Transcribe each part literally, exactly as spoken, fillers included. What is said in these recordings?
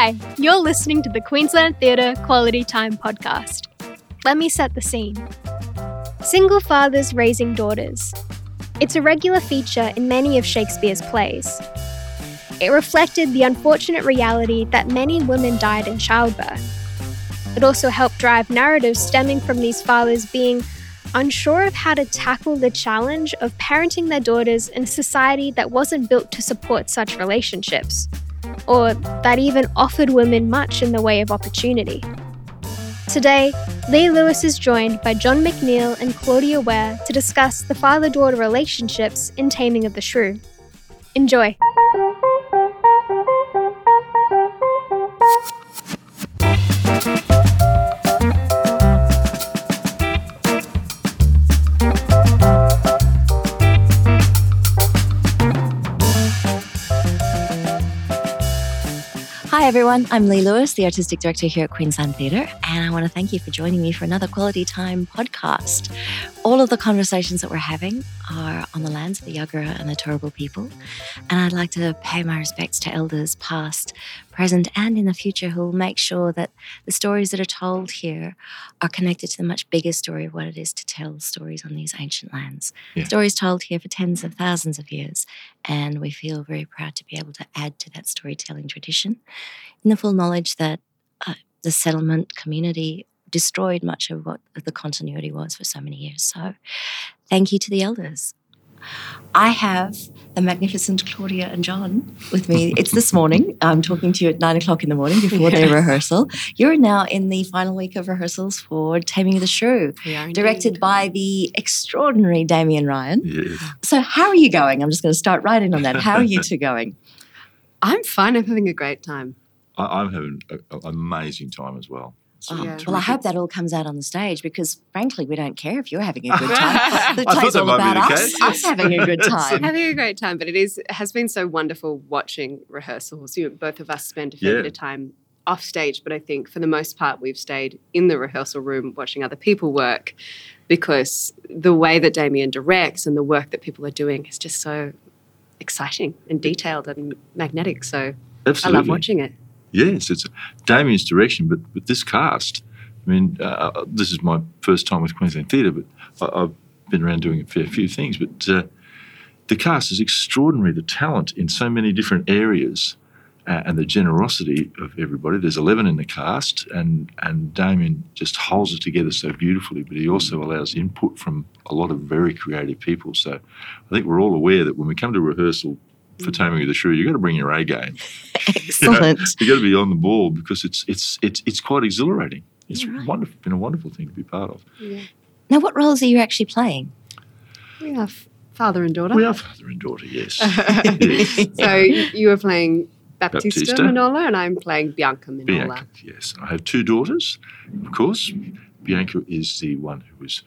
Hi, you're listening to the Queensland Theatre Quality Time podcast. Let me set the scene. Single fathers raising daughters. It's a regular feature in many of Shakespeare's plays. It reflected the unfortunate reality that many women died in childbirth. It also helped drive narratives stemming from these fathers being unsure of how to tackle the challenge of parenting their daughters in a society that wasn't built to support such relationships, or that even offered women much in the way of opportunity. Today, Leigh Lewis is joined by John McNeil and Claudia Ware to discuss the father-daughter relationships in Taming of the Shrew. Enjoy. Hi everyone, I'm Leigh Lewis, the Artistic Director here at Queensland Theatre, and I want to thank you for joining me for another Quality Time podcast. All of the conversations that we're having are on the lands of the Yuggera and the Turrbal people, and I'd like to pay my respects to elders past, present and in the future who will make sure that the stories that are told here are connected to the much bigger story of what it is to tell stories on these ancient lands. Yeah. Stories told here for tens of thousands of years, and we feel very proud to be able to add to that storytelling tradition in the full knowledge that uh, the settlement community destroyed much of what the continuity was for so many years. So thank you to the elders. I have the magnificent Claudia and John with me. It's this morning. I'm talking to you at nine o'clock in the morning before yes. their rehearsal. You're now in the final week of rehearsals for Taming of the Shrew, directed by the extraordinary Damien Ryan. Yes. So how are you going? I'm just going to start right in on that. How are you two going? I'm fine. I'm having a great time. I, I'm having an amazing time as well. Oh, yeah. Well, I hope that all comes out on the stage because, frankly, we don't care if you're having a good time. The play's all about us, us having a good time. Having a great time, but it is has been so wonderful watching rehearsals. You know, both of us spend a fair yeah. bit of time off stage, but I think for the most part we've stayed in the rehearsal room watching other people work because the way that Damien directs and the work that people are doing is just so exciting and detailed and magnetic. So absolutely. I love watching it. Yes, it's Damien's direction, but but this cast. I mean, uh, this is my first time with Queensland Theatre, but I, I've been around doing a fair few things. But uh, the cast is extraordinary, the talent in so many different areas uh, and the generosity of everybody. There's eleven in the cast, and, and Damien just holds it together so beautifully, but he also allows input from a lot of very creative people. So I think we're all aware that when we come to rehearsal, for Taming of the Shrew, you've got to bring your A game. Excellent. You know, you've got to be on the ball because it's it's it's it's quite exhilarating. It's right. wonderful. Been a wonderful thing to be part of. Yeah. Now, what roles are you actually playing? We are f- father and daughter. We are father and daughter. Yes. yes. So you are playing Baptista, Baptista Minola, and I'm playing Bianca Minola. Bianca, yes, I have two daughters. Of course, Bianca is the one who is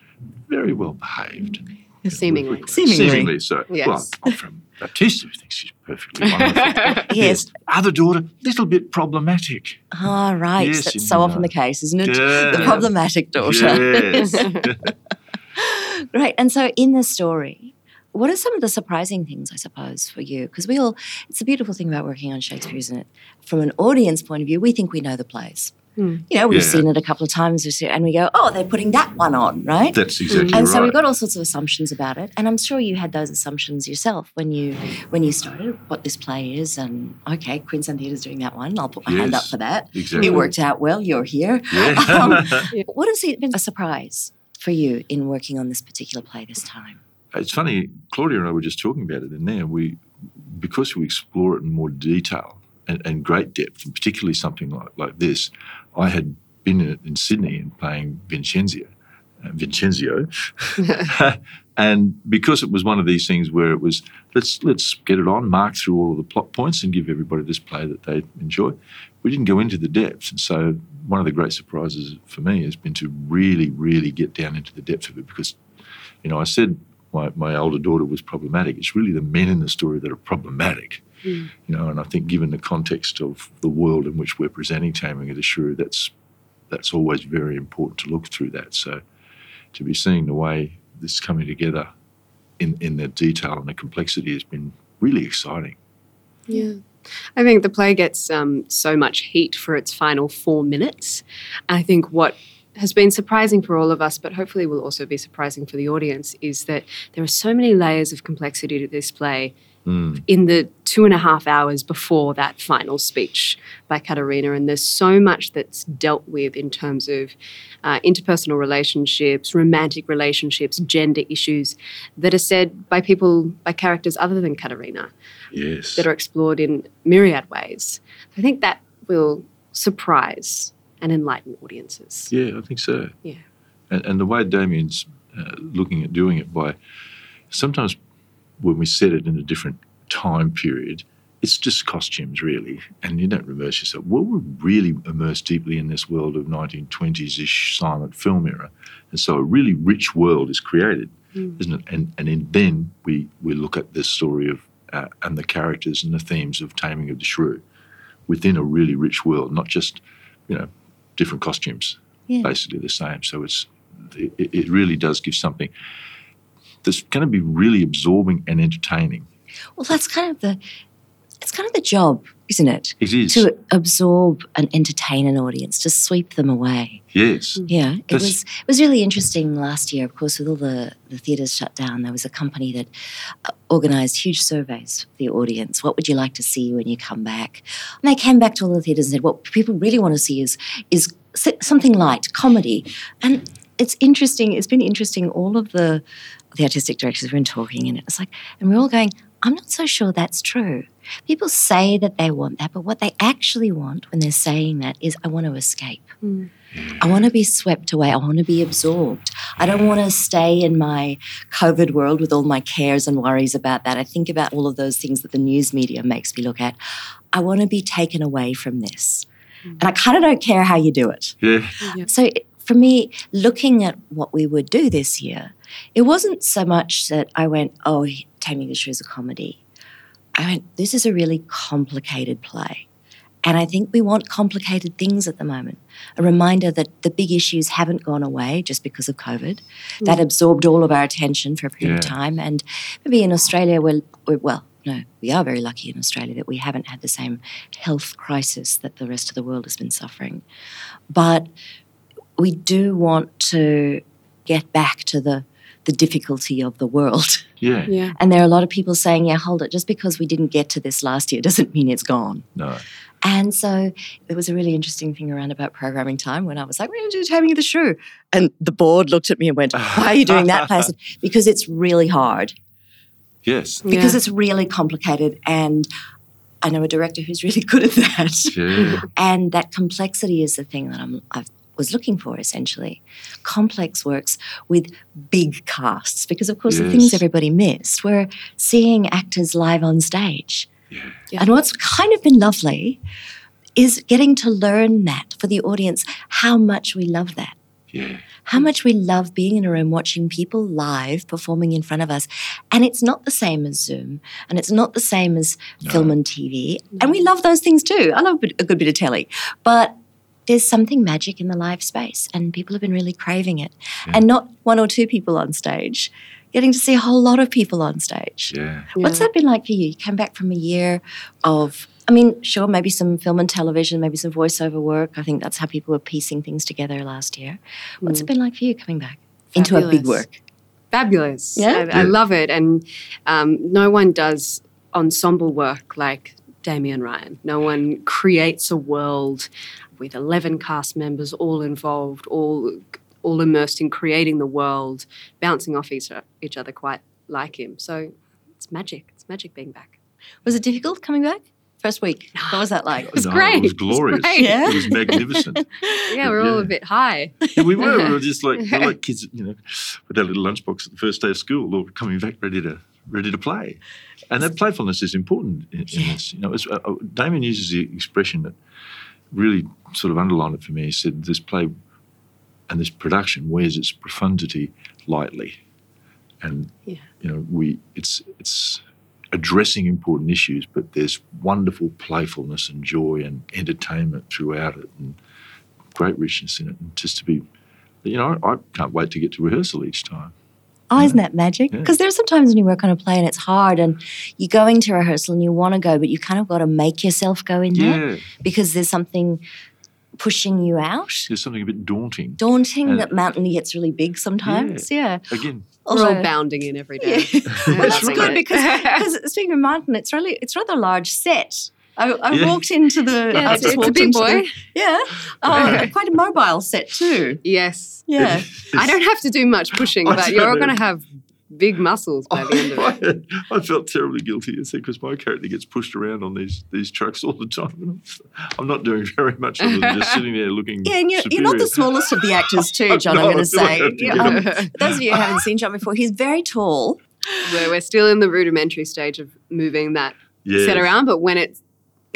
very well behaved. Seemingly. Seemingly. Seemingly so. Yes. Well, I'm from Baptista, who thinks she's perfectly wonderful. Yes. Other daughter, little bit problematic. Ah, oh, right. Yes, that's so often the case, isn't it? Yes. The problematic daughter. Yes. Right. And so in the story, what are some of the surprising things, I suppose, for you? Because we all, it's the beautiful thing about working on Shakespeare, isn't it? From an audience point of view, we think we know the plays. Hmm. You know, we've yeah. seen it a couple of times we've seen it, and we go, oh, they're putting that one on, right? That's exactly and right. And so we've got all sorts of assumptions about it, and I'm sure you had those assumptions yourself when you when you started what this play is and, okay, Queensland Theatre's doing that one, I'll put my yes, hand up for that. Exactly. It worked out well, you're here. Yeah. Um, what has been a surprise for you in working on this particular play this time? It's funny, Claudia and I were just talking about it in there. We, because we explore it in more detail, And, and great depth, and particularly something like, like this. I had been in, in Sydney and playing Vincenzo, uh, Vincenzo, and because it was one of these things where it was let's let's get it on, mark through all of the plot points, and give everybody this play that they enjoy. We didn't go into the depths, and so one of the great surprises for me has been to really, really get down into the depth of it. Because you know, I said my my older daughter was problematic. It's really the men in the story that are problematic. Mm. You know, and I think given the context of the world in which we're presenting Taming of the Shrew, that's that's always very important to look through that. So to be seeing the way this is coming together in, in the detail and the complexity has been really exciting. Yeah. I think the play gets um, so much heat for its final four minutes. I think what has been surprising for all of us, but hopefully will also be surprising for the audience, is that there are so many layers of complexity to this play mm. in the two and a half hours before that final speech by Katerina, and there's so much that's dealt with in terms of uh, interpersonal relationships, romantic relationships, gender issues that are said by people, by characters other than Katerina, yes. that are explored in myriad ways. I think that will surprise and enlighten audiences. Yeah, I think so. Yeah. And, and the way Damien's uh, looking at doing it by, sometimes when we set it in a different time period, it's just costumes really, and you don't immerse yourself. Well, we're really immersed deeply in this world of nineteen twenties-ish silent film era, and so a really rich world is created, mm. isn't it? And and in, then we, we look at this story of uh, and the characters and the themes of Taming of the Shrew within a really rich world, not just, you know, different costumes, yeah. basically the same. So it's it, it really does give something that's going to be really absorbing and entertaining. Well, that's kind of the it's kind of the job, isn't it? It is. To absorb and entertain an audience, to sweep them away. Yes. Yeah. It that's, was it was really interesting last year, of course, with all the, the theatres shut down. There was a company that organised huge surveys for the audience. What would you like to see when you come back? And they came back to all the theatres and said, what people really want to see is is something light, comedy. And it's interesting. It's been interesting. All of the the artistic directors have been talking, and it's like, and we're all going, I'm not so sure that's true. People say that they want that, but what they actually want when they're saying that is, I want to escape. Mm. Yeah. I want to be swept away. I want to be absorbed. I don't want to stay in my COVID world with all my cares and worries about that. I think about all of those things that the news media makes me look at. I want to be taken away from this. Mm. And I kind of don't care how you do it. Yeah. Yeah. So it, for me, looking at what we would do this year, it wasn't so much that I went, oh, Taming of the Shrew is a comedy. I went, this is a really complicated play. And I think we want complicated things at the moment. A reminder that the big issues haven't gone away just because of COVID. Mm. That absorbed all of our attention for a period yeah. of time. And maybe in Australia, we're, we're, well, no, we are very lucky in Australia that we haven't had the same health crisis that the rest of the world has been suffering. But we do want to get back to the the difficulty of the world. Yeah. yeah. And there are a lot of people saying, yeah, hold it, just because we didn't get to this last year doesn't mean it's gone. No. And so there was a really interesting thing around about programming time when I was like, we're going to do Taming of the Shrew. And the board looked at me and went, why are you doing that, Placid? Because it's really hard. Yes. Because yeah. it's really complicated, and I know a director who's really good at that. Yeah. And that complexity is the thing that I'm, I've was looking for, essentially. Complex works with big casts, because of course yes. the things everybody missed were seeing actors live on stage. Yeah. Yeah. And what's kind of been lovely is getting to learn that for the audience, how much we love that. Yeah. How much we love being in a room watching people live performing in front of us. And it's not the same as Zoom, and it's not the same as no. film and T V. No. And we love those things too. I love a good bit of telly. But there's something magic in the live space, and people have been really craving it. Yeah. And not one or two people on stage, getting to see a whole lot of people on stage. Yeah. Yeah. What's that been like for you? You came back from a year of, I mean, sure, maybe some film and television, maybe some voiceover work. I think that's how people were piecing things together last year. What's mm. it been like for you coming back Fabulous. Into a big work? Fabulous. Yeah? I, yeah. I love it. And um, no one does ensemble work like Damien Ryan. No one creates a world with eleven cast members all involved, all all immersed in creating the world, bouncing off each, each other quite like him. So it's magic. It's magic being back. Was it difficult coming back? First week, what was that like? It was no, great. It was glorious. It was, yeah? It was magnificent. yeah, we're yeah. all a bit high. Yeah, we were. We were just like, we're like kids, you know, with our little lunchbox at the first day of school, or coming back ready to ready to play. And that playfulness is important in, in yeah. this. You know, it's, uh, Damien uses the expression that really sort of underlined it for me. He said, this play and this production wears its profundity lightly. And, yeah. you know, we it's it's... addressing important issues, but there's wonderful playfulness and joy and entertainment throughout it, and great richness in it. And just to be, you know, I can't wait to get to rehearsal each time. Oh, yeah. Isn't that magic? Because yeah. there are sometimes when you work on a play and it's hard and you go into rehearsal and you want to go, but you kind of got to make yourself go in yeah. there because there's something pushing you out. There's something a bit daunting. Daunting, uh, that mountain gets really big sometimes, yeah. yeah. Again. Also, we're all bounding in every day. Yeah. Well, that's good because speaking of mountain, it's really it's rather a large set. I, I yeah. walked into the... Yeah, I just it's walked a big boy. The, yeah. Um, okay. Quite a mobile set too. Yes. Yeah. I don't have to do much pushing, I but you're going to have big muscles by the end of it. I, I felt terribly guilty because my character gets pushed around on these these trucks all the time. I'm not doing very much other than just sitting there looking Yeah, and you're, you're not the smallest of the actors too, John, no, I'm going to say. Yeah, um, those of you who haven't seen John before, he's very tall. Where we're still in the rudimentary stage of moving that yes. set around, but when it's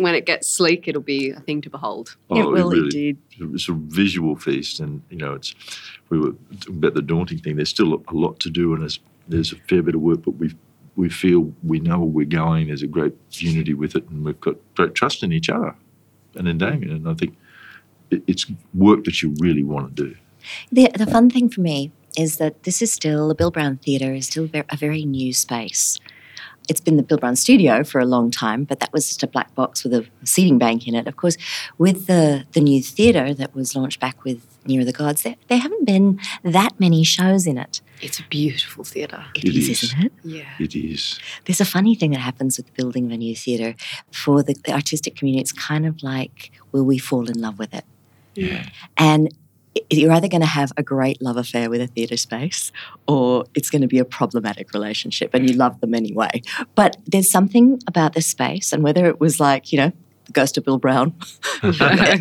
When it gets sleek, it'll be a thing to behold. Oh, it will it really, indeed. It's a visual feast, and you know, it's we were talking about the daunting thing. There's still a lot to do, and there's, there's a fair bit of work, but we we feel we know where we're going. There's a great unity with it, and we've got great trust in each other, and in Damien. And I think it, it's work that you really want to do. The, the fun thing for me is that this is still the Bill Brown Theatre is still a very new space. It's been the Bill Brown studio for a long time, but that was just a black box with a seating bank in it. Of course, with the, the new theatre that was launched back with Nearer the Gods, there, there haven't been that many shows in it. It's a beautiful theatre. It, it is, is, isn't it? Yeah. It is. There's a funny thing that happens with the building of a new theatre. For the, the artistic community, it's kind of like, will we fall in love with it? Yeah. And you're either going to have a great love affair with a theatre space or it's going to be a problematic relationship and you love them anyway. But there's something about this space, and whether it was like, you know, the ghost of Bill Brown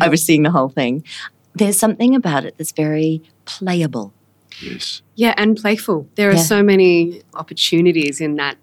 overseeing the whole thing, there's something about it that's very playable. Yes. Yeah, and playful. There are yeah. so many opportunities in that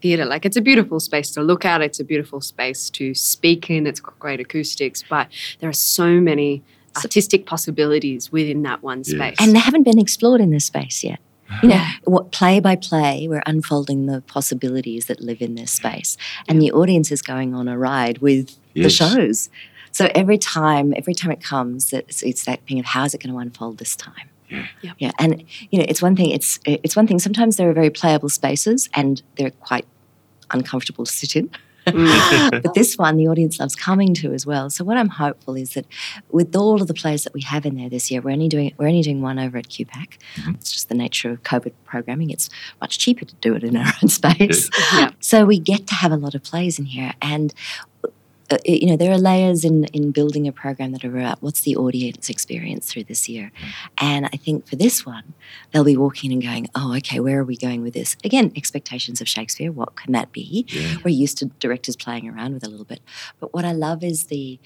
theatre. Like, it's a beautiful space to look at. It's a beautiful space to speak in. It's got great acoustics, but there are so many artistic possibilities within that one space. Yes. And they haven't been explored in this space yet. You know, what play by play, we're unfolding the possibilities that live in this space. And the audience is going on a ride with yes. the shows. So every time, every time it comes, it's, it's that thing of how is it going to unfold this time? Yeah. Yep. Yeah. And, you know, it's one thing, it's, it's one thing, sometimes there are very playable spaces and they're quite uncomfortable to sit in. But this one the audience loves coming to as well. So what I'm hopeful is that with all of the plays that we have in there this year, we're only doing we're only doing one over at Q PAC. Mm-hmm. It's just the nature of COVID programming. It's much cheaper to do it in our own space. Yeah. Yeah. So we get to have a lot of plays in here, and uh, you know there are layers in in building a program that are about what's the audience experience through this year. Mm-hmm. And I think for this one, they'll be walking and going, oh, okay, where are we going with this? Again, expectations of Shakespeare, what can that be? Yeah. We're used to directors playing around with a little bit. But what I love is the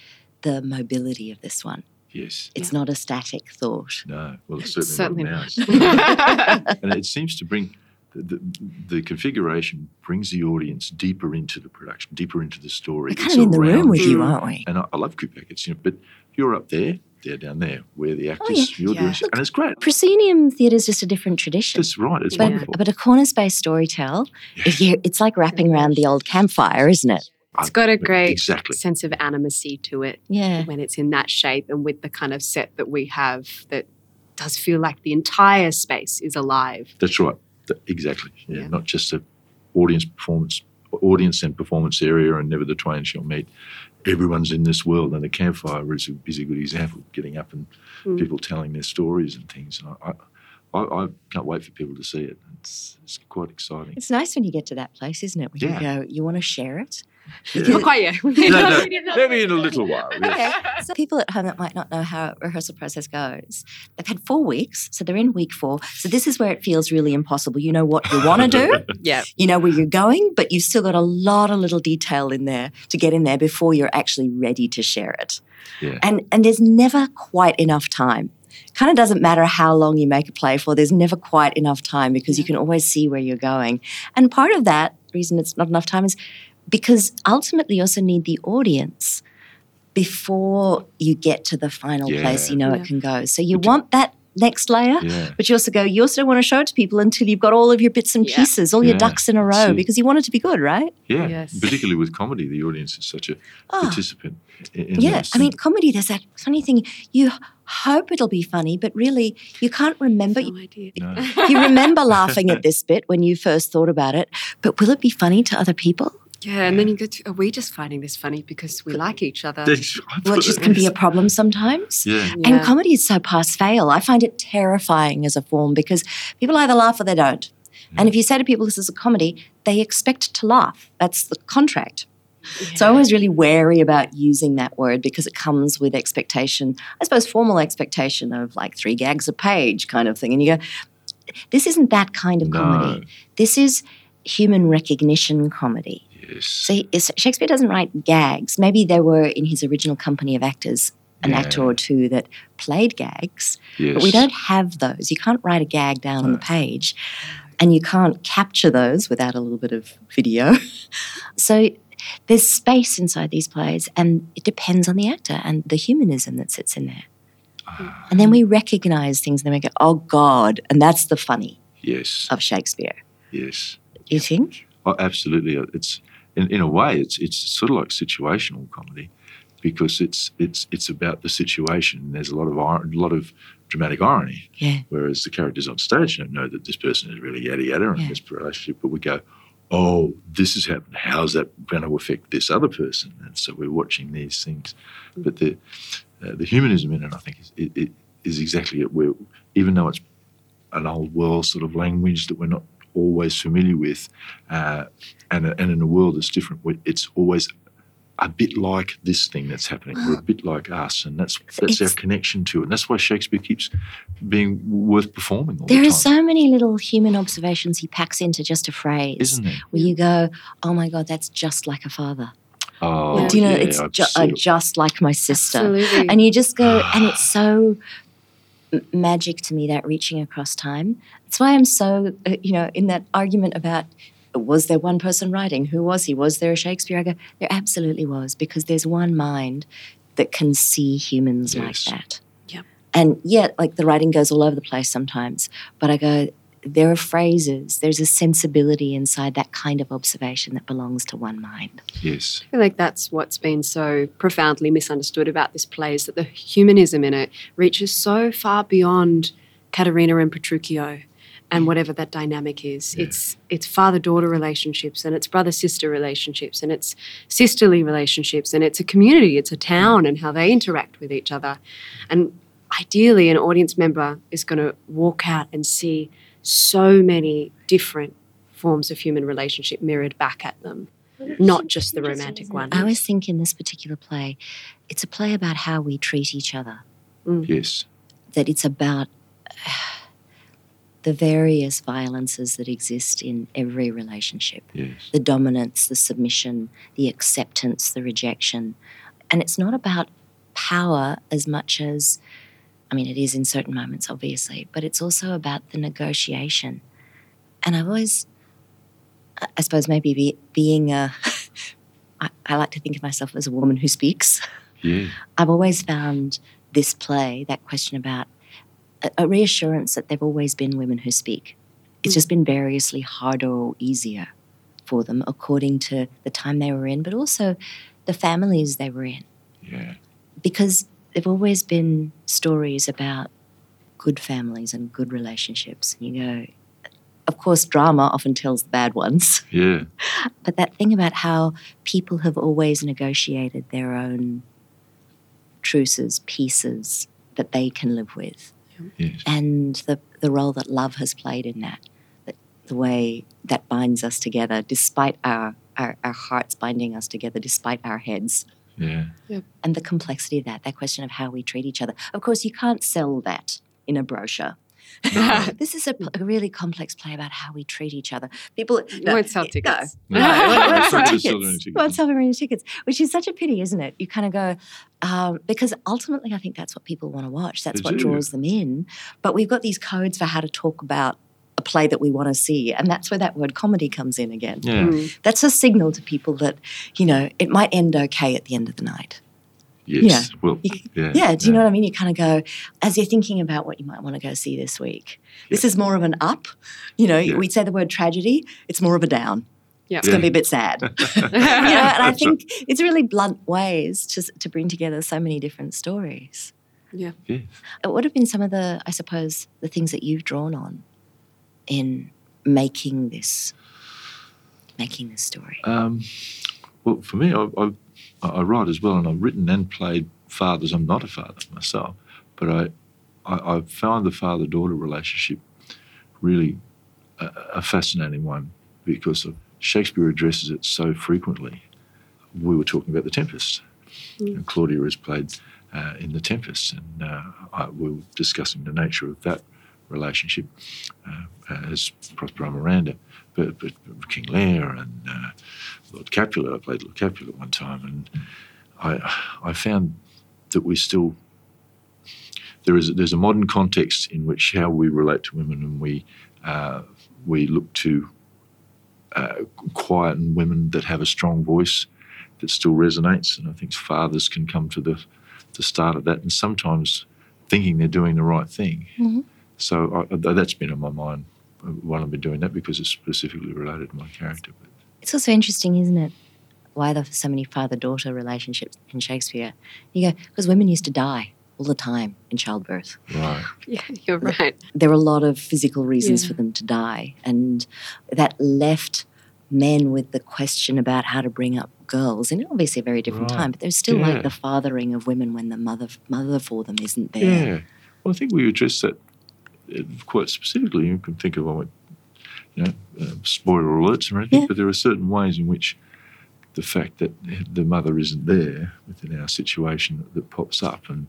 the mobility of this one. Yes. It's yeah. not a static thought. No, well, it's certainly, it's certainly not. not. And it seems to bring... The, the configuration brings the audience deeper into the production, deeper into the story. We're kind it's of in the room with you, aren't we? And I, I love Q PAC. It's, you know, but you're up there, they're down there, where the actors, oh, yeah. you're yeah. doing, look, and it's great. Proscenium theatre is just a different tradition. That's right. It's but, wonderful. But a corner-space storytell, yeah. if you, it's like wrapping around the old campfire, isn't it? It's got a great exactly. sense of animacy to it yeah. when it's in that shape and with the kind of set that we have that does feel like the entire space is alive. That's right. Exactly. Yeah, yeah. Not just the audience performance, audience and performance area, and never the twain shall meet. Everyone's in this world, and the campfire is a, is a good example. Getting up and mm. people telling their stories and things. And I, I, I can't wait for people to see it. It's, it's quite exciting. It's nice when you get to that place, isn't it? When yeah. you go, you want to share it. Yeah. Not quite yet. no, no, maybe in a little while. Yes. Okay. So people at home that might not know how a rehearsal process goes, they've had four weeks, so they're in week four. So this is where it feels really impossible. You know what you want to do. yeah. You know where you're going, but you've still got a lot of little detail in there to get in there before you're actually ready to share it. Yeah. And and there's never quite enough time. Kind of doesn't matter how long you make a play for. There's never quite enough time because yeah. you can always see where you're going. And part of that reason it's not enough time is because ultimately you also need the audience before you get to the final yeah. place you know yeah. it can go. So you want that next layer. Yeah. But you also go, you also don't want to show it to people until you've got all of your bits and yeah. pieces, all yeah. your ducks in a row, so, because you want it to be good, right? Yeah, yes. Particularly with comedy, the audience is such a oh. participant. In yeah, this. I mean, comedy, there's that funny thing. You hope it'll be funny, but really you can't remember. No idea. No. You remember laughing at this bit when you first thought about it, but will it be funny to other people? Yeah, and then you go to, are we just finding this funny because we like each other? Which is, can be a problem sometimes. Yeah. Yeah. And comedy is so pass-fail. I find it terrifying as a form because people either laugh or they don't. Yeah. And if you say to people this is a comedy, they expect to laugh. That's the contract. Yeah. So I was really wary about using that word because it comes with expectation, I suppose formal expectation of like three gags a page kind of thing. And you go, this isn't that kind of no. comedy. This is human recognition comedy. Yes. So he, Shakespeare doesn't write gags. Maybe there were in his original company of actors an yeah. actor or two that played gags, yes. but we don't have those. You can't write a gag down no. on the page, and you can't capture those without a little bit of video. So there's space inside these plays, and it depends on the actor and the humanism that sits in there. Ah. And then we recognise things, and then we go, oh, God, and that's the funny yes. of Shakespeare. Yes. You think? Oh, absolutely. It's... In, in a way, it's it's sort of like situational comedy, because it's it's it's about the situation. There's a lot of a lot of dramatic irony. Yeah. Whereas the characters on stage don't know that this person is really yada yada in yeah. this relationship, but we go, oh, this has happened. How's that going to affect this other person? And so we're watching these things. But the uh, the humanism in it, I think, is it, it is exactly it. Where even though it's an old world sort of language that we're not always familiar with, uh, and and in a world that's different, it's always a bit like this thing that's happening, or a bit like us, and that's that's it's, our connection to it. And that's why Shakespeare keeps being worth performing all the time. There are so many little human observations he packs into just a phrase, isn't there? Where you go, oh my God, that's just like a father. Oh, do you know, yeah, it's ju- uh, just like my sister. Absolutely. And you just go, and it's so magic to me, that reaching across time. That's why I'm so, uh, you know, in that argument about was there one person writing? Who was he? Was there a Shakespeare? I go, there absolutely was, because there's one mind that can see humans yes. like that. Yep. And yet, like, the writing goes all over the place sometimes, but I go, there are phrases, there's a sensibility inside that kind of observation that belongs to one mind. Yes. I feel like that's what's been so profoundly misunderstood about this play, is that the humanism in it reaches so far beyond Katerina and Petruchio and whatever that dynamic is. Yeah. It's it's father-daughter relationships, and it's brother-sister relationships, and it's sisterly relationships, and it's a community, it's a town, and how they interact with each other. And ideally an audience member is going to walk out and see so many different forms of human relationship mirrored back at them, not just the romantic one. I always think in this particular play, it's a play about how we treat each other. Mm. Yes. That it's about uh, the various violences that exist in every relationship. Yes. The dominance, the submission, the acceptance, the rejection. And it's not about power as much as... I mean, it is in certain moments, obviously, but it's also about the negotiation. And I've always, I suppose maybe be, being a, I, I like to think of myself as a woman who speaks. Yeah. I've always found this play, that question about a, a reassurance that there have always been women who speak. It's mm. just been variously harder or easier for them according to the time they were in, but also the families they were in. Yeah. Because... there've always been stories about good families and good relationships. And you go, of course, drama often tells the bad ones. Yeah. But that thing about how people have always negotiated their own truces, pieces that they can live with. Yeah. Yes. And the, the role that love has played in that, that, the way that binds us together, despite our, our, our hearts binding us together, despite our heads. Yeah. Yep. And the complexity of that, that question of how we treat each other. Of course, you can't sell that in a brochure. No. This is a, pl- a really complex play about how we treat each other. People you no, won't sell tickets. No, no. no. no. won't sell tickets. Won't sell any tickets, which is such a pity, isn't it? You kind of go, um, because ultimately I think that's what people want to watch. That's is what it? draws them in. But we've got these codes for how to talk about a play that we want to see, and that's where that word comedy comes in again. Yeah. Mm. That's a signal to people that, you know, it might end okay at the end of the night. Yes. Yeah. Well, you, yeah, yeah. Do you yeah. know what I mean? You kind of go, as you're thinking about what you might want to go see this week, yeah. this is more of an up. You know, yeah. we'd say the word tragedy. It's more of a down. Yep. It's yeah. going to be a bit sad. You know, and I think it's really blunt ways to to bring together so many different stories. Yeah. Yes. What have been some of the, I suppose, the things that you've drawn on in making this, making this story? Um, well, for me, I, I, I write as well, and I've written and played fathers. I'm not a father myself, but I, I, I found the father-daughter relationship really a, a fascinating one because of Shakespeare addresses it so frequently. We were talking about The Tempest, mm. and Claudia has played uh, in The Tempest, and uh, I, we were discussing the nature of that relationship uh, as Prospero and Miranda, but, but King Lear and uh, Lord Capulet. I played Lord Capulet one time, and I I found that we still there is there's a modern context in which how we relate to women, and we uh, we look to Uh, quiet and women that have a strong voice that still resonates, and I think fathers can come to the the start of that, and sometimes thinking they're doing the right thing. Mm-hmm. So I, that's been on my mind while I've been doing that because it's specifically related to my character. But it's also interesting, isn't it, why there are so many father-daughter relationships in Shakespeare. You go, because women used to die all the time in childbirth. Right. Yeah, you're right. There are a lot of physical reasons yeah. for them to die, and that left men with the question about how to bring up girls in obviously a very different right. time, but there's still yeah. like the fathering of women when the mother mother for them isn't there. Yeah. Well, I think we address that quite specifically. You can think of, you know, uh, spoiler alerts or anything, yeah. but there are certain ways in which the fact that the mother isn't there within our situation that, that pops up, and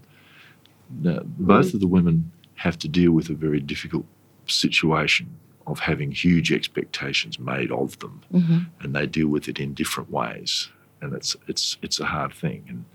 now, both of the women have to deal with a very difficult situation of having huge expectations made of them, mm-hmm. and they deal with it in different ways, and it's it's it's a hard thing, and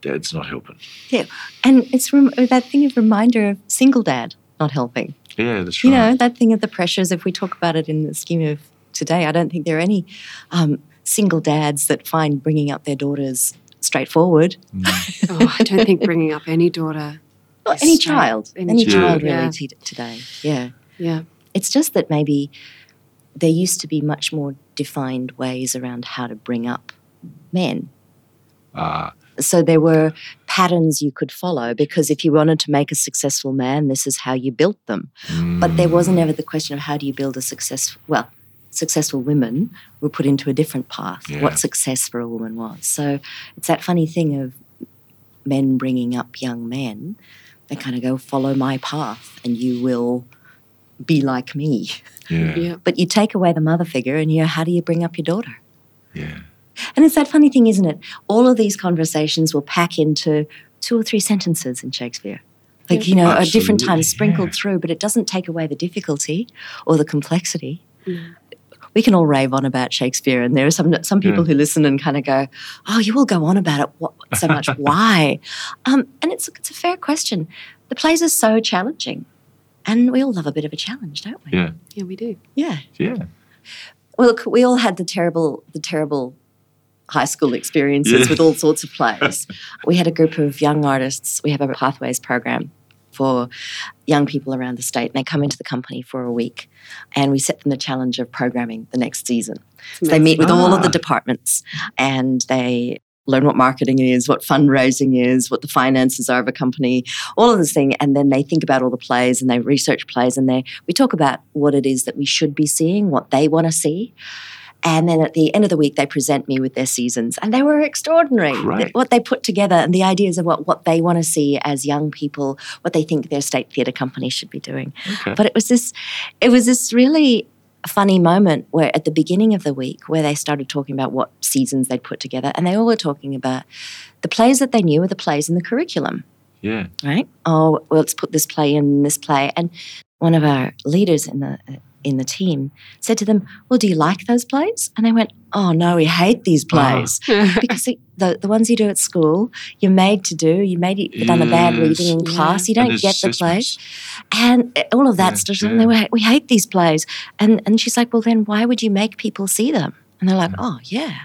dad's not helping. Yeah, and it's rem- that thing of reminder of single dad not helping. Yeah, that's right. You know, that thing of the pressures, if we talk about it in the scheme of today, I don't think there are any um, single dads that find bringing up their daughters straightforward. Mm. oh, I don't think bringing up any daughter, well, any straight, child, any, any child yeah. really yeah. today. Yeah, yeah. It's just that maybe there used to be much more defined ways around how to bring up men. Ah. Uh, so there were patterns you could follow because if you wanted to make a successful man, this is how you built them. Mm. But there wasn't ever the question of how do you build a successful well. Successful women were put into a different path, yeah. what success for a woman was. So it's that funny thing of men bringing up young men. They kind of go, follow my path and you will be like me. Yeah. yeah. But you take away the mother figure and you know, how do you bring up your daughter? Yeah. And it's that funny thing, isn't it? All of these conversations will pack into two or three sentences in Shakespeare. Like, yeah. you know, Absolutely. At different times sprinkled yeah. through, but it doesn't take away the difficulty or the complexity. Mm. We can all rave on about Shakespeare, and there are some some people yeah. who listen and kind of go, "Oh, you all go on about it what, so much. Why?" Um, and it's it's a fair question. The plays are so challenging, and we all love a bit of a challenge, don't we? Yeah, yeah, we do. Yeah, yeah. Well, look, we all had the terrible the terrible high school experiences yeah. with all sorts of plays. We had a group of young artists. We have a Pathways program for young people around the state, and they come into the company for a week and we set them the challenge of programming the next season. So they meet with all of the departments and they learn what marketing is, what fundraising is, what the finances are of a company, all of this thing, and then they think about all the plays and they research plays and they we talk about what it is that we should be seeing, what they want to see. And then at the end of the week, they present me with their seasons. And they were extraordinary, right. what they put together and the ideas of what, what they want to see as young people, what they think their state theatre company should be doing. Okay. But it was this it was this really funny moment where at the beginning of the week where they started talking about what seasons they'd put together, and they all were talking about the plays that they knew were the plays in the curriculum. Yeah. Right? Oh, well, let's put this play in, this play. And one of our leaders in the in the team said to them, well, do you like those plays? And they went, oh, no, we hate these plays. Oh. because the, the the ones you do at school, you're made to do, you made it, you've done yes. a bad reading in yeah. class, you don't get the plays. And all of that yeah, stuff. Yeah. And they were, we hate these plays. And and she's like, well, then why would you make people see them? And they're like, yeah. oh, yeah.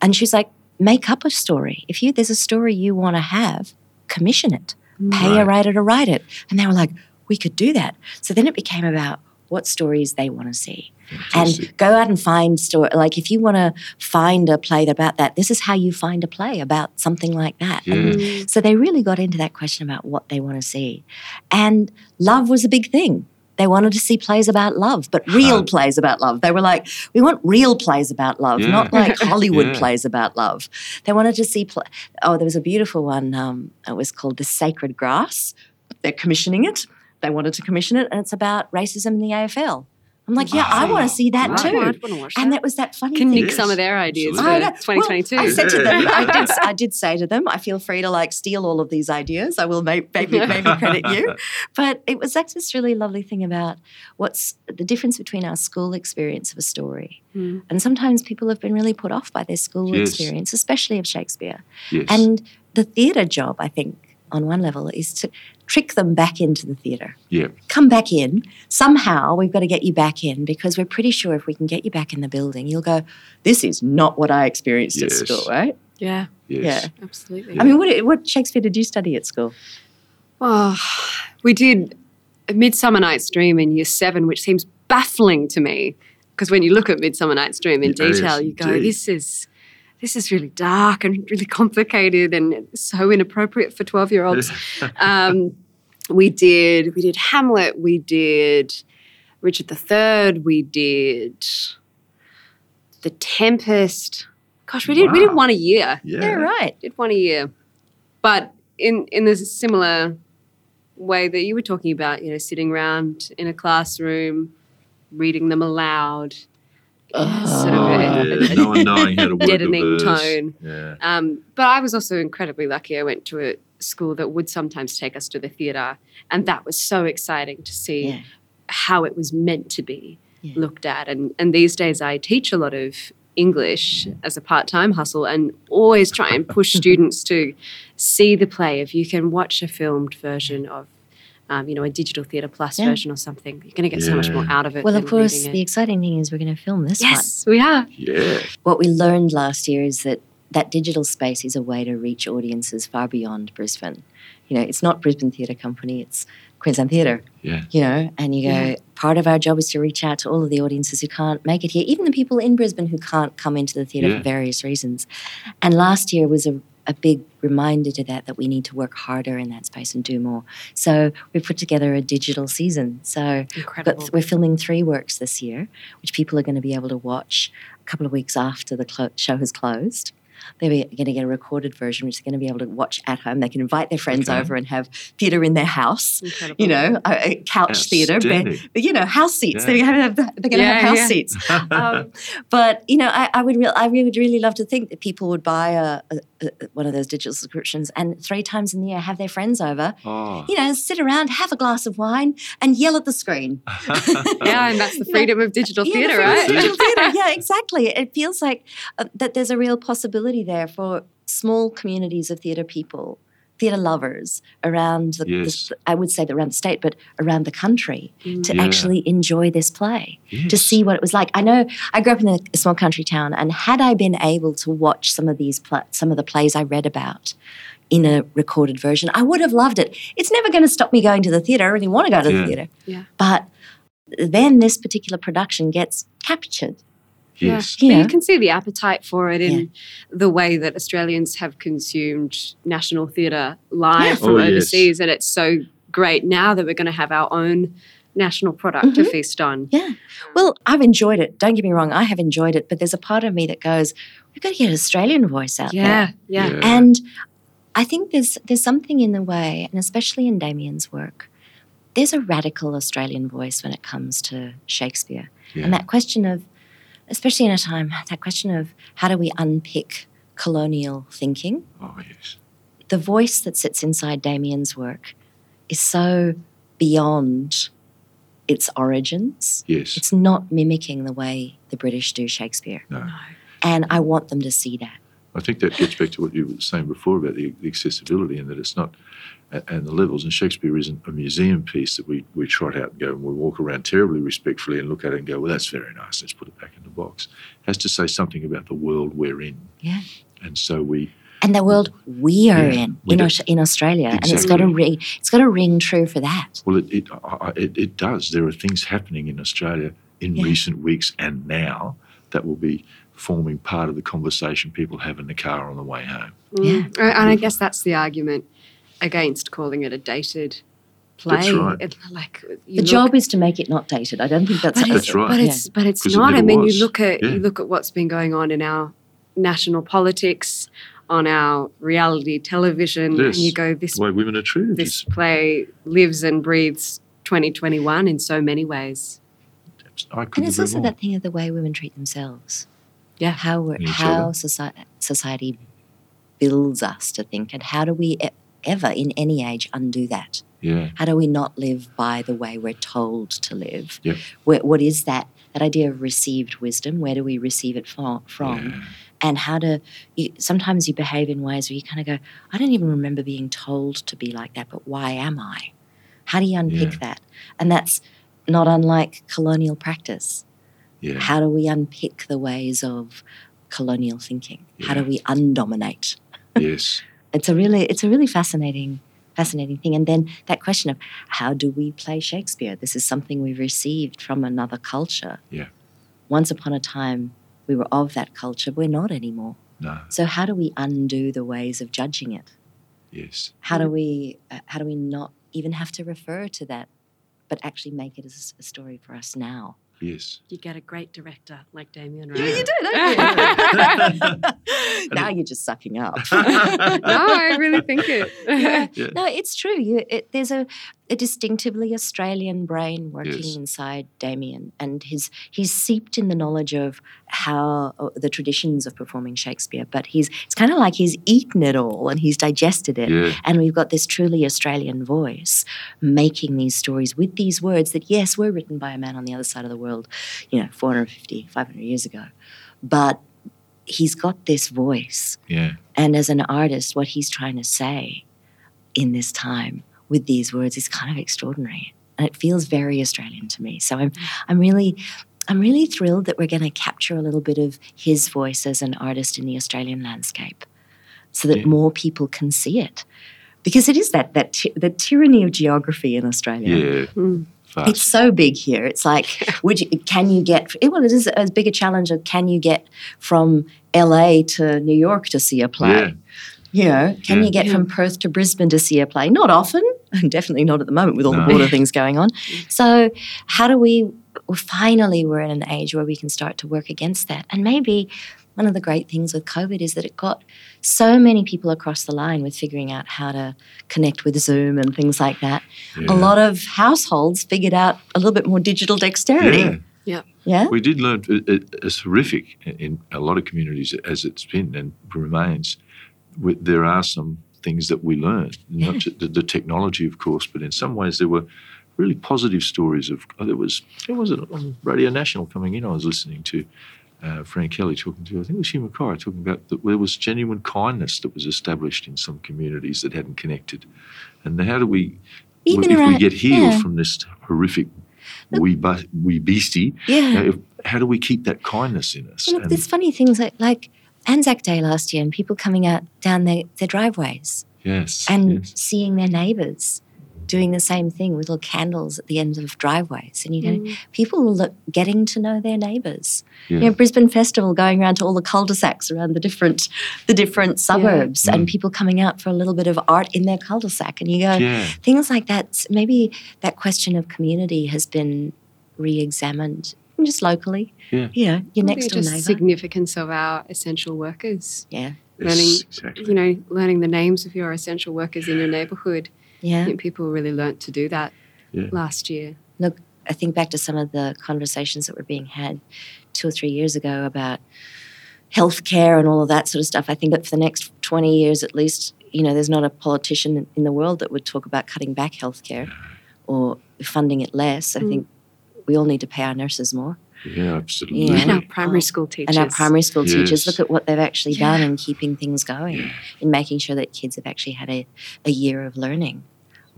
And she's like, make up a story. If you there's a story you want to have, commission it. Pay right. a writer to write it. And they were like, we could do that. So then it became about what stories they want to see. Fantastic. And go out and find story. Like if you want to find a play about that, this is how you find a play about something like that. Yeah. And so they really got into that question about what they want to see. And love was a big thing. They wanted to see plays about love, but real Hard. plays about love. They were like, we want real plays about love, yeah. not like Hollywood yeah. plays about love. They wanted to see pl- – oh, there was a beautiful one. Um, it was called The Sacred Grass. They're commissioning it. They wanted to commission it, and it's about racism in the A F L. I'm like, yeah, oh, I want to see that wow. too. I'd want to watch that. And that was that funny Can thing. Can nick some of their ideas I for twenty twenty-two. Well, I said to them, I did, I did say to them, I feel free to like steal all of these ideas. I will maybe, maybe, maybe credit you. But it was like this really lovely thing about what's the difference between our school experience of a story. Mm. And sometimes people have been really put off by their school yes. experience, especially of Shakespeare. Yes. And the theatre job, I think, on one level, is to trick them back into the theatre. Yeah. Come back in. Somehow we've got to get you back in, because we're pretty sure if we can get you back in the building, you'll go, this is not what I experienced yes. at school, right? Yeah. Yes. Yeah. Absolutely. Yeah. I mean, what, what Shakespeare did you study at school? Oh, we did A Midsummer Night's Dream in year seven, which seems baffling to me, because when you look at Midsummer Night's Dream in yeah, detail, you go, indeed. this is... This is really dark and really complicated and so inappropriate for twelve-year-olds. um, we did we did Hamlet, we did Richard the Third, we did The Tempest. Gosh, we did wow. we did one a year. Yeah. yeah, right. Did one a year. But in in this similar way that you were talking about, you know, sitting around in a classroom, reading them aloud. Oh, sort of a, yeah. a, no one knowing how to work deadening tone. Yeah. Um, but I was also incredibly lucky. I went to a school that would sometimes take us to the theatre, and that was so exciting to see yeah. how it was meant to be yeah. looked at. And, and these days I teach a lot of English as a part-time hustle and always try and push students to see the play. If you can watch a filmed version of Um, you know, a Digital Theatre Plus yeah. version or something. You're going to get yeah. so much more out of it. Well, of course, the exciting thing is we're going to film this yes, one. Yes, we are. Yeah. What we learned last year is that that digital space is a way to reach audiences far beyond Brisbane. You know, it's not Brisbane Theatre Company, it's Queensland Theatre. Yeah. You know, and you go, yeah. part of our job is to reach out to all of the audiences who can't make it here, even the people in Brisbane who can't come into the theatre yeah. for various reasons. And last year was a a big reminder to that, that we need to work harder in that space and do more. So we put together a digital season. So got, we're filming three works this year, which people are going to be able to watch a couple of weeks after the clo- show has closed. They're going to get a recorded version, which they're going to be able to watch at home. They can invite their friends okay. over and have theatre in their house, Incredible. you know, a, a couch theatre, but, but, you know, house seats. Yeah. They're going to have, they're going yeah, to have house yeah. seats. um, but, you know, I, I, would re- I would really love to think that people would buy a, a, a, one of those digital subscriptions and three times in the year have their friends over, oh. you know, sit around, have a glass of wine and yell at the screen. yeah, and that's the freedom you know, of digital theatre, yeah, right? Digital theatre. Yeah, exactly. It feels like uh, that there's a real possibility there for small communities of theatre people, theatre lovers around the, yes. the, I would say around the state, but around the country mm. to yeah. actually enjoy this play, yes. to see what it was like. I know I grew up in a small country town, and had I been able to watch some of these pl- some of the plays I read about in a recorded version, I would have loved it. It's never going to stop me going to the theatre. I really want to go to yeah. the theatre. Yeah. But then this particular production gets captured. Yes. Yeah. Yeah. You can see the appetite for it in yeah. the way that Australians have consumed national theatre live yeah. from oh, overseas, yes. and it's so great now that we're going to have our own national product mm-hmm. to feast on. Yeah. Well, I've enjoyed it. Don't get me wrong, I have enjoyed it, but there's a part of me that goes, we've got to get an Australian voice out yeah. there. Yeah, yeah. And I think there's there's something in the way, and especially in Damien's work, there's a radical Australian voice when it comes to Shakespeare. Yeah. And that question of, especially in a time, that question of how do we unpick colonial thinking? Oh, yes. The voice that sits inside Damien's work is so beyond its origins. Yes. It's not mimicking the way the British do Shakespeare. No. no. And I want them to see that. I think that gets back to what you were saying before about the accessibility, and that it's not, and the levels, and Shakespeare isn't a museum piece that we, we trot out and go and we walk around terribly respectfully and look at it and go, well, that's very nice, let's put it back in the box. It has to say something about the world we're in. Yeah. And so we... And the world we are yeah, in, we in, Aus- in Australia. Exactly. And it's got, to ring, it's got to ring true for that. Well, it it, I, it it does. There are things happening in Australia in yeah. recent weeks and now that will be forming part of the conversation people have in the car on the way home. Mm. Yeah. And I guess that's the argument against calling it a dated play. That's right. It, like, the look, job is to make it not dated. I don't think that's... But that's right. But it's, yeah. but it's not. It I mean, was. you look at yeah. you look at what's been going on in our national politics, on our reality television, yes. and you go, this, way women are treated. This play lives and breathes twenty twenty-one in so many ways. I couldn't and it's also more. that thing of the way women treat themselves. Yeah. How we're, how society, society builds us to think, and how do we e- ever in any age undo that? Yeah. How do we not live by the way we're told to live? Yep. Where, what is that? That idea of received wisdom, where do we receive it from? Yeah. And how to, you, sometimes you behave in ways where you kind of go, I don't even remember being told to be like that, but why am I? How do you unpick yeah. that? And that's not unlike colonial practice. Yeah. How do we unpick the ways of colonial thinking? Yeah. How do we undominate? Yes. It's a really, it's a really fascinating Fascinating thing. And then that question of how do we play Shakespeare? This is something we've received from another culture. Yeah. Once upon a time, we were of that culture. We're not anymore. No. So how do we undo the ways of judging it? Yes. How do we, uh, how do we not even have to refer to that, but actually make it as a story for us now? Yes. You get a great director like Damien Ryan. Yeah, you do, don't you? Now you're just sucking up. No, I really think it. Yeah. Yeah. No, it's true. You, it, there's a, a distinctively Australian brain working yes. inside Damien, and his he's seeped in the knowledge of how uh, the traditions of performing Shakespeare, but he's it's kind of like he's eaten it all and he's digested it, yeah. and we've got this truly Australian voice making these stories with these words that, yes, were written by a man on the other side of the world. world, you know, four hundred fifty, five hundred years ago. But he's got this voice. Yeah. And as an artist, what he's trying to say in this time with these words is kind of extraordinary. And it feels very Australian to me. So I'm I'm really I'm really thrilled that we're going to capture a little bit of his voice as an artist in the Australian landscape so that yeah. more people can see it. Because it is that that ty- the tyranny of geography in Australia. Yeah. Mm. Fast. It's so big here. It's like, would you, can you get, well, it is as big a challenge of can you get from L A to New York to see a play? Yeah. You know, can yeah. you get yeah. from Perth to Brisbane to see a play? Not often, and definitely not at the moment with all no. the border things going on. So how do we, well, finally we're in an age where we can start to work against that. And maybe one of the great things with COVID is that it got so many people across the line with figuring out how to connect with Zoom and things like that. Yeah. A lot of households figured out a little bit more digital dexterity. Yeah. Yeah. yeah? We did learn, it's horrific in a lot of communities as it's been and remains. There are some things that we learned, yeah. not just the technology, of course, but in some ways there were really positive stories of, there was, it was on Radio National coming in, I was listening to, Uh, Frank Kelly talking to, I think it was Hugh Macquarie, talking about that there was genuine kindness that was established in some communities that hadn't connected. And how do we, Even if around, we get healed yeah. from this horrific look, wee, bu- wee beastie, yeah. you know, how do we keep that kindness in us? Look, and there's funny things like, like Anzac Day last year and people coming out down their, their driveways yes, and yes. seeing their neighbours doing the same thing with little candles at the end of driveways, and you know, mm. people look, getting to know their neighbours. Yeah. You know, Brisbane Festival going around to all the cul-de-sacs around the different, the different suburbs, yeah. and mm. people coming out for a little bit of art in their cul-de-sac, and you go yeah. things like that. Maybe that question of community has been re-examined just locally. Yeah, you know, your next door neighbour. Significance of our essential workers. Yeah, learning yes, exactly. you know, learning the names of your essential workers in your neighbourhood. Yeah. I think people really learnt to do that yeah. last year. Look, I think back to some of the conversations that were being had two or three years ago about healthcare and all of that sort of stuff. I think that for the next twenty years at least, you know, there's not a politician in the world that would talk about cutting back healthcare or funding it less. I mm. think we all need to pay our nurses more. Yeah, absolutely. Yeah. And our primary school teachers. And our primary school yes. teachers. Look at what they've actually yeah. done in keeping things going, yeah. in making sure that kids have actually had a, a year of learning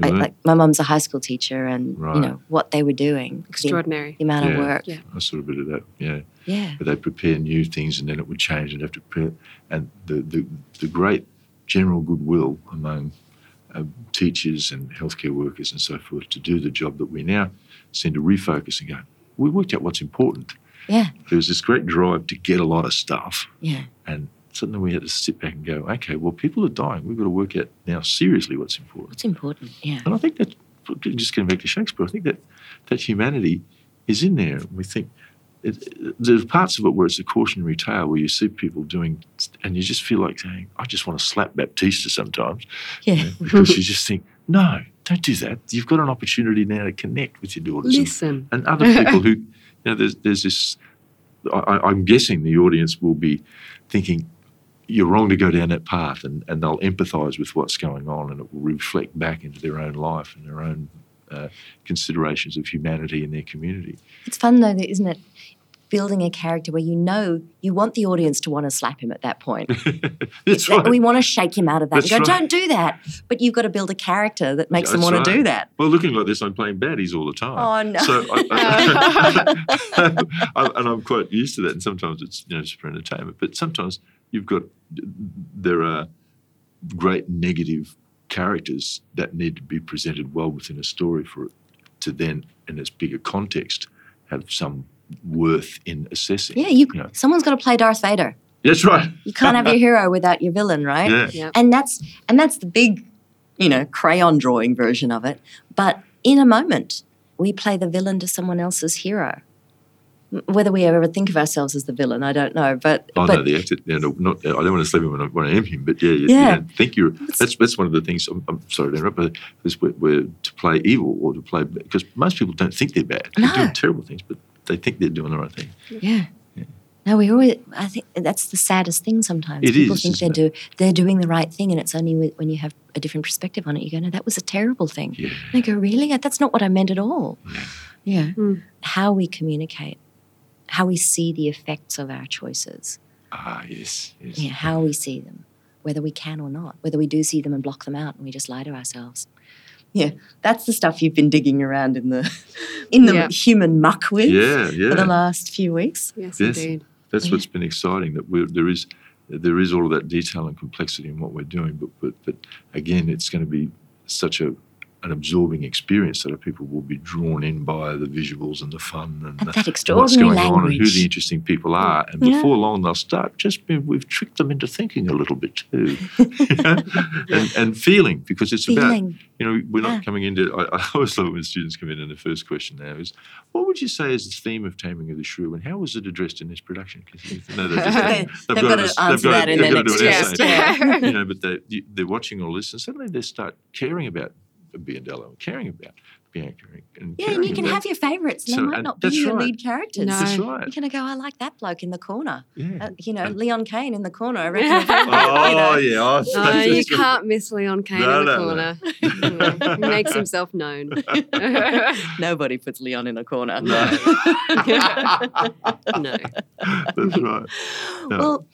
Like, like my mum's a high school teacher, and right. you know what they were doing. Extraordinary. The, the amount yeah. of work. Yeah. I saw a bit of that. Yeah. Yeah. But they prepare new things, and then it would change, and have to prepare. And the the, the great general goodwill among uh, teachers and healthcare workers and so forth to do the job that we now seem to refocus and go. We worked out what's important. Yeah. There was this great drive to get a lot of stuff. Yeah. And suddenly we had to sit back and go, okay, well, people are dying. We've got to work out now seriously what's important. What's important, yeah. And I think that, just going back to Shakespeare, I think that, that humanity is in there. We think it, it, there's parts of it where it's a cautionary tale where you see people doing, and you just feel like saying, I just want to slap Baptista sometimes. Yeah. You know, because you just think, no, don't do that. You've got an opportunity now to connect with your daughters. Listen. And, and other people who, you know, there's, there's this, I, I'm guessing the audience will be thinking, you're wrong to go down that path, and, and they'll empathise with what's going on, and it will reflect back into their own life and their own uh, considerations of humanity in their community. It's fun though, isn't it, building a character where you know you want the audience to want to slap him at that point. That's right. We want to shake him out of that That's and go, right. don't do that. But you've got to build a character that makes That's them want right. to do that. Well, looking like this, I'm playing baddies all the time. Oh, no. So I, I, I, and I'm quite used to that, and sometimes it's you know just for entertainment, but sometimes... You've got, there are great negative characters that need to be presented well within a story for it to then, in its bigger context, have some worth in assessing. Yeah, you, you know. Someone's got to play Darth Vader. That's right. You can't have your hero without your villain, right? Yeah. Yep. And that's and that's the big, you know, crayon drawing version of it. But in a moment, we play the villain to someone else's hero. Whether we ever think of ourselves as the villain, I don't know. But oh but, no, the actor. You know, not, I don't want to sleep when I, when I am him, but yeah, you, yeah. you don't think you're. That's that's one of the things. I'm, I'm sorry to interrupt, but is where, where to play evil or to play because most people don't think they're bad. They're no. doing terrible things, but they think they're doing the right thing. Yeah. yeah. No, we always. I think that's the saddest thing. Sometimes it people is, think they do they're doing the right thing, and it's only when you have a different perspective on it, you go, "No, that was a terrible thing." Yeah. And they go, "Really? That's not what I meant at all." Yeah. yeah. Mm. How we communicate. How we see the effects of our choices. Ah, yes. yes. Yeah, how we see them, whether we can or not, whether we do see them and block them out and we just lie to ourselves. Yeah, that's the stuff you've been digging around in the in the yeah. human muck with yeah, yeah. for the last few weeks. Yes, yes. indeed. That's yeah. what's been exciting, that we're, there is there is all of that detail and complexity in what we're doing, but but, but again, it's going to be such a... an absorbing experience that people will be drawn in by the visuals and the fun and, and the, that extraordinary what's going language. On and who the interesting people are. And yeah. before long, they'll start just being, we've tricked them into thinking a little bit too. you know? and, and feeling, because it's feeling. about, you know, we're not yeah. coming into, I, I always love it when students come in and the first question now is, what would you say is the theme of Taming of the Shrew and how was it addressed in this production? No, just, they, they've, they've got, got to answer that in their next test. You know, but they, you, they're watching all this and suddenly they start caring about Bianca, caring about Bianca, and yeah, and you can about. have your favourites. They so, might not be your right. lead characters. No. That's right. You're going to go, I like that bloke in the corner. Yeah. Uh, you know, and Leon Kane in the corner. I reckon. oh you know. yeah, I no, you can't miss Leon Kane no, in the no, corner. No. No. He makes himself known. Nobody puts Leon in a corner. No. no. That's right. No. Well.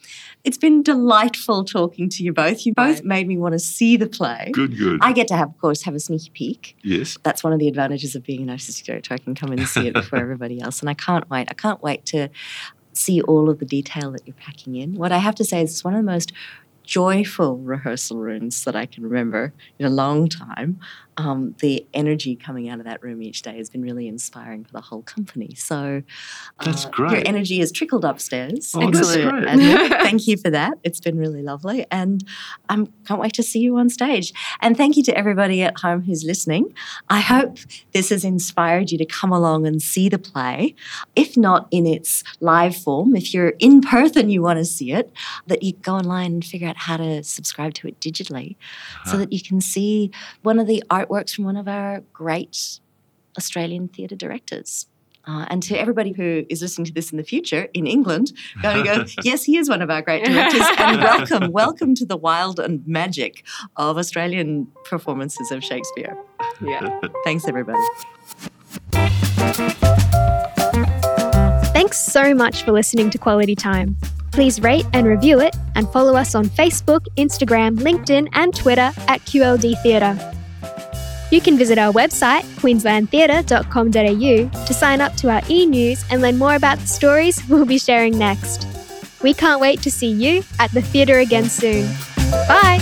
It's been delightful talking to you both. You both made me want to see the play. Good, good. I get to, have, of course, have a sneaky peek. Yes. That's one of the advantages of being an artistic director. I can come in and see it before everybody else, and I can't wait. I can't wait to see all of the detail that you're packing in. What I have to say is it's one of the most joyful rehearsal rooms that I can remember in a long time. Um, the energy coming out of that room each day has been really inspiring for the whole company. So uh, that's great. Your energy has trickled upstairs. Oh, excellent. That's great. And thank you for that. It's been really lovely. And I um, can't wait to see you on stage. And thank you to everybody at home who's listening. I hope this has inspired you to come along and see the play, if not in its live form. If you're in Perth and you want to see it, that you go online and figure out how to subscribe to it digitally uh-huh. so that you can see one of the art works from one of our great Australian theatre directors. Uh, and to everybody who is listening to this in the future in England, going to go, yes, he is one of our great directors. And welcome, welcome to the wild and magic of Australian performances of Shakespeare. Yeah. Thanks, everybody. Thanks so much for listening to Quality Time. Please rate and review it and follow us on Facebook, Instagram, LinkedIn and Twitter at Q L D Theatre. You can visit our website, queensland theatre dot com dot a u, to sign up to our e-news and learn more about the stories we'll be sharing next. We can't wait to see you at the theatre again soon. Bye!